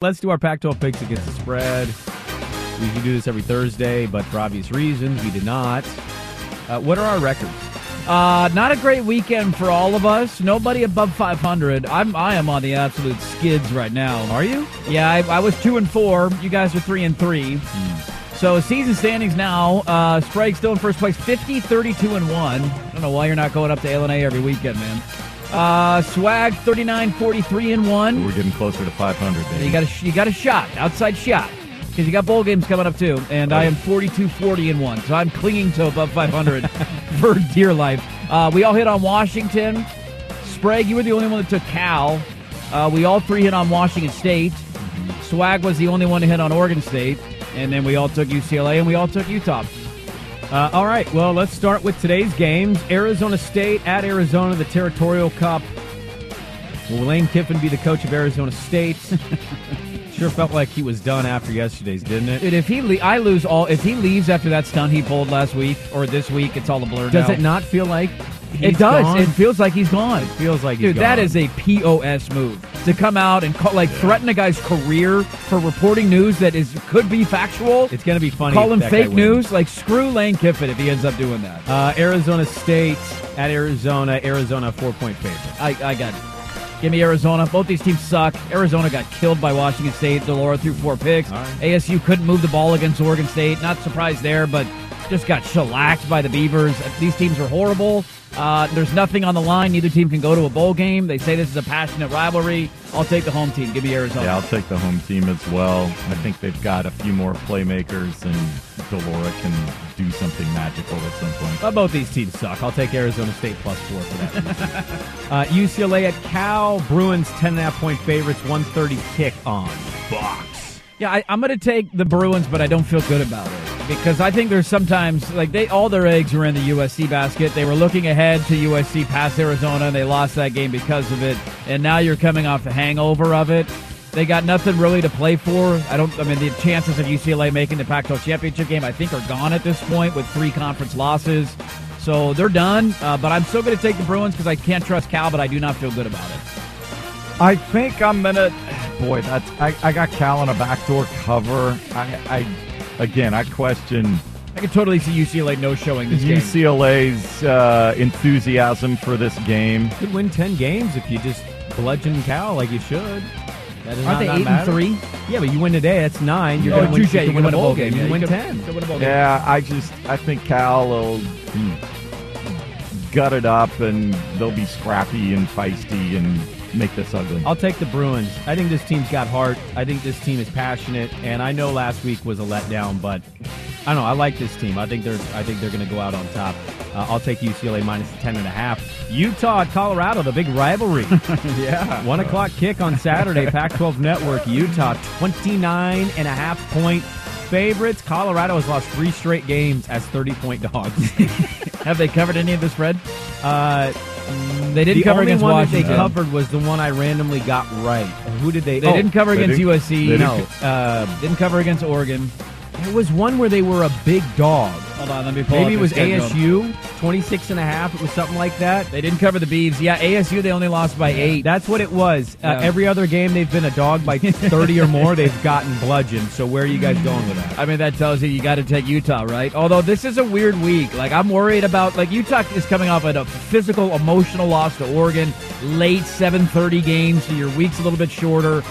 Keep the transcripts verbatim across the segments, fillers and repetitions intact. Let's do our Pac twelve picks against the spread. We can do this every Thursday, but for obvious reasons, we did not. Uh, what are our records? Uh, not a great weekend for all of us. Nobody above five hundred. I'm I am on the absolute skids right now. Are you? Yeah, I, I was two and four. You guys are three and three. Hmm. So season standings now. Uh, Sprague still in first place, fifty, thirty-two, and one. I don't know why you're not going up to A L N A every weekend, man. Uh, Swag thirty-nine, forty-three, and one. We're getting closer to five hundred. Baby. You got a you got a shot, outside shot, because you got bowl games coming up too. And oh. I am forty-two, forty, and one. So I'm clinging to above five hundred. For dear life. Uh, we all hit on Washington. Sprague, you were the only one that took Cal. Uh, we all three hit on Washington State. Swag was the only one to hit on Oregon State. And then we all took U C L A and we all took Utah. Uh, all right, well, let's start with today's games. Arizona State at Arizona, the Territorial Cup. Will Lane Kiffin be the coach of Arizona State? Sure felt like he was done after yesterday's, didn't it? Dude, if he le- I lose all if he leaves after that stunt he pulled last week or this week, it's all a blur. Does now. It not feel like he's It does. Gone? It feels like he's gone. It feels like he's Dude, gone. That is a P O S move to come out and call, like yeah. threaten a guy's career for reporting news that is could be factual. It's going to be funny. Call him fake news. Like screw Lane Kiffin if he ends up doing that. Uh, Arizona State at Arizona. Arizona four-point favorite. I I got it. Give me Arizona. Both these teams suck. Arizona got killed by Washington State. Delora threw four picks. Right. A S U couldn't move the ball against Oregon State. Not surprised there, but just got shellacked by the Beavers. These teams are horrible. Uh, there's nothing on the line. Neither team can go to a bowl game. They say this is a passionate rivalry. I'll take the home team. Give me Arizona. Yeah, I'll take the home team as well. I think they've got a few more playmakers, and Delora can do something magical at some point. Well, both these teams suck. I'll take Arizona State plus four for that reason. uh, U C L A at Cal. Bruins ten and a half point favorites. one thirty kick on Fox. Yeah, I, I'm going to take the Bruins, but I don't feel good about it because I think there's sometimes like they all their eggs were in the U S C basket. They were looking ahead to U S C past Arizona, and they lost that game because of it. And now you're coming off the hangover of it. They got nothing really to play for. I don't. I mean, the chances of U C L A making the Pac twelve championship game, I think, are gone at this point with three conference losses. So they're done. Uh, but I'm still going to take the Bruins because I can't trust Cal, but I do not feel good about it. I think I'm going to. Boy, that's I, I got Cal on a backdoor cover. I, I again, I question. I can totally see U C L A no-showing this game. U C L A's uh, enthusiasm for this game. You could win ten games if you just bludgeon Cal like you should. That Aren't not, they eight matter. and three? Yeah, but you win today. That's nine. You're oh, going you to win a bowl game. game. You, you win could, ten. Could win a bowl game. Yeah, I just I think Cal will mm, gut it up, and they'll be scrappy and feisty and make this ugly. I'll take the Bruins. I think this team's got heart. I think this team is passionate, and I know last week was a letdown, but I don't know. I like this team. I think they're I think they're going to go out on top. Uh, I'll take U C L A minus ten and a half. Utah at Colorado, the big rivalry. yeah. One o'clock kick on Saturday, Pac twelve Network. Utah, twenty-nine and a half point favorites. Colorado has lost three straight games as thirty-point dogs. Have they covered any of the spread? Uh, they didn't the cover against Washington. The only one that they covered was the one I randomly got right. Who did they? They oh, didn't cover they against didn't, U S C. Didn't, no. Uh, didn't cover against Oregon. There was one where they were a big dog. Hold on, let me pull Maybe it was schedule. A S U, twenty-six and a half. It was something like that. They didn't cover the Beavs. Yeah, A S U, they only lost by yeah. eight. That's what it was. Yeah. Uh, every other game, they've been a dog by thirty or more. They've gotten bludgeoned. So where are you guys going with that? I mean, that tells you you got to take Utah, right? Although this is a weird week. Like, I'm worried about, like, Utah is coming off a physical, emotional loss to Oregon. Late seven thirty game, so your week's a little bit shorter.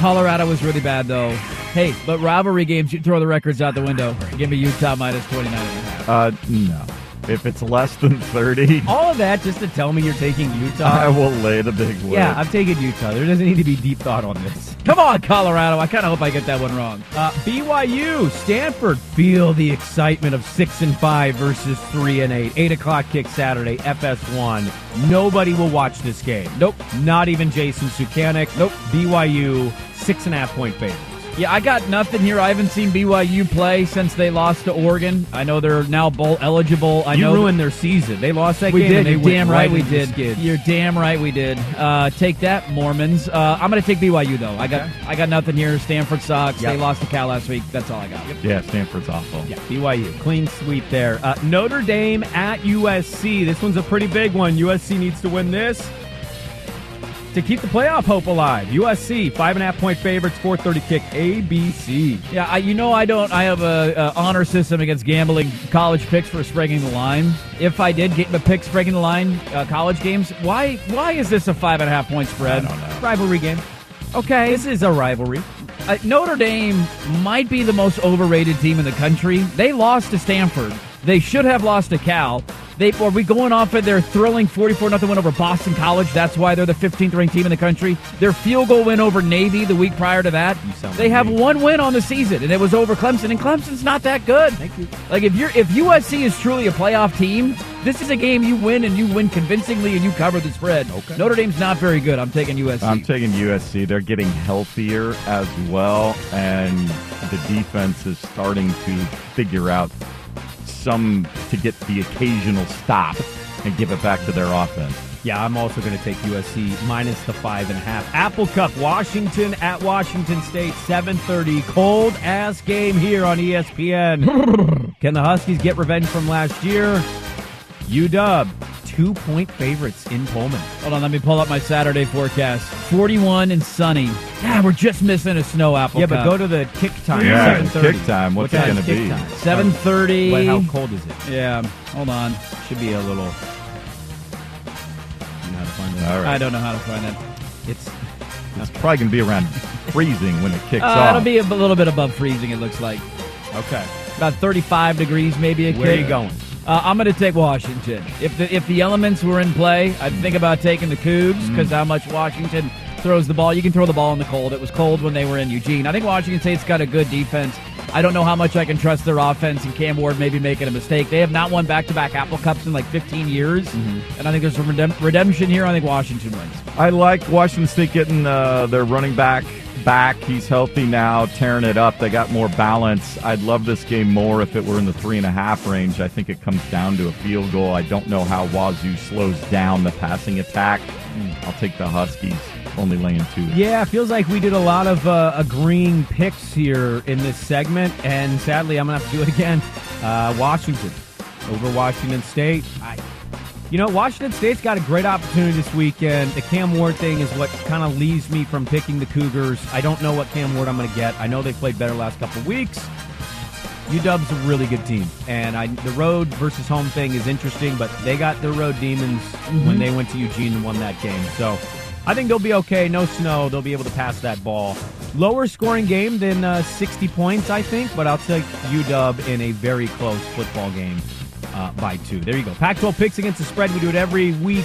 Colorado was really bad, though. Hey, but rivalry games, you throw the records out the window. Give me Utah minus twenty-nine and a half. Uh, no. If it's less than thirty. All of that just to tell me you're taking Utah. I will lay the big word. Yeah, I'm taking Utah. There doesn't need to be deep thought on this. Come on, Colorado. I kind of hope I get that one wrong. Uh, B Y U, Stanford. Feel the excitement of six and five versus three and eight. eight o'clock kick Saturday, F S one. Nobody will watch this game. Nope. Not even Jason Suchanek. Nope. B Y U, six and a half point favorites. Yeah, I got nothing here. I haven't seen B Y U play since they lost to Oregon. I know they're now bowl eligible. I you know ruined their season. They lost that we game. Did. And they You're damn right, right we did. Kids. You're damn right we did. Uh, take that, Mormons. Uh, I'm going to take B Y U, though. Okay. I got I got nothing here. Stanford sucks. Yep. They lost to Cal last week. That's all I got. Yep. Yeah, Stanford's awful. Yeah, B Y U. Clean sweep there. Uh, Notre Dame at U S C. This one's a pretty big one. U S C needs to win this to keep the playoff hope alive. U S C, five and a half point favorites, four thirty kick, A B C. Yeah, I, you know I don't, I have a, a honor system against gambling college picks for Spraguing the line. If I did get the picks Spraguing the line uh, college games, why why is this a five and a half point spread? I don't know. Rivalry game. Okay. This is a rivalry. Uh, Notre Dame might be the most overrated team in the country. They lost to Stanford. They should have lost to Cal. They, are we going off of their thrilling forty-four nothing win over Boston College? That's why they're the fifteenth-ranked team in the country. Their field goal win over Navy the week prior to that. Like they have me. one win on the season, and it was over Clemson. And Clemson's not that good. Thank you. Like if you're if U S C is truly a playoff team, this is a game you win and you win convincingly and you cover the spread. Okay. Notre Dame's not very good. I'm taking U S C. I'm taking U S C. They're getting healthier as well, and the defense is starting to figure out some to get the occasional stop and give it back to their offense. Yeah, I'm also going to take U S C minus the five and a half. Apple Cup, Washington at Washington State, seven thirty. Cold ass game here on E S P N. Can the Huskies get revenge from last year? U W, two-point favorites in Pullman. Hold on, let me pull up my Saturday forecast. forty-one and sunny. Yeah, we're just missing a snow Apple yeah, Cup. Yeah, but go to the kick time. Yeah, seven thirty. Kick time. What's what it going to be? seven thirty. Wait, how cold is it? Yeah, hold on. Should be a little... You know how to find that? All right. I don't know how to find it. It's... It's probably going to be around freezing when it kicks uh, off. It'll be a little bit above freezing, it looks like. Okay. About thirty-five degrees maybe a kick. Where are you going? Uh, I'm going to take Washington. If the if the elements were in play, I'd think about taking the Cougs because mm. how much Washington throws the ball. You can throw the ball in the cold. It was cold when they were in Eugene. I think Washington State's got a good defense. I don't know how much I can trust their offense, and Cam Ward maybe making a mistake. They have not won back-to-back Apple Cups in like fifteen years, mm-hmm. and I think there's some redem- redemption here. I think Washington wins. I like Washington State getting uh, their running back back. He's healthy now, tearing it up. They got more balance. I'd love this game more if it were in the three-and-a-half range. I think it comes down to a field goal. I don't know how Wazoo slows down the passing attack. I'll take the Huskies. Only laying two. Yeah, it feels like we did a lot of uh, agreeing picks here in this segment, and sadly, I'm going to have to do it again. Uh, Washington over Washington State. I, you know, Washington State's got a great opportunity this weekend. The Cam Ward thing is what kind of leaves me from picking the Cougars. I don't know what Cam Ward I'm going to get. I know they played better last couple weeks. U W's a really good team, and I, the road versus home thing is interesting, but they got their road demons mm-hmm. when they went to Eugene and won that game, so... I think they'll be okay. No snow. They'll be able to pass that ball. Lower scoring game than uh, sixty points, I think, but I'll take U W in a very close football game uh, by two. There you go. Pac twelve picks against the spread. We do it every week.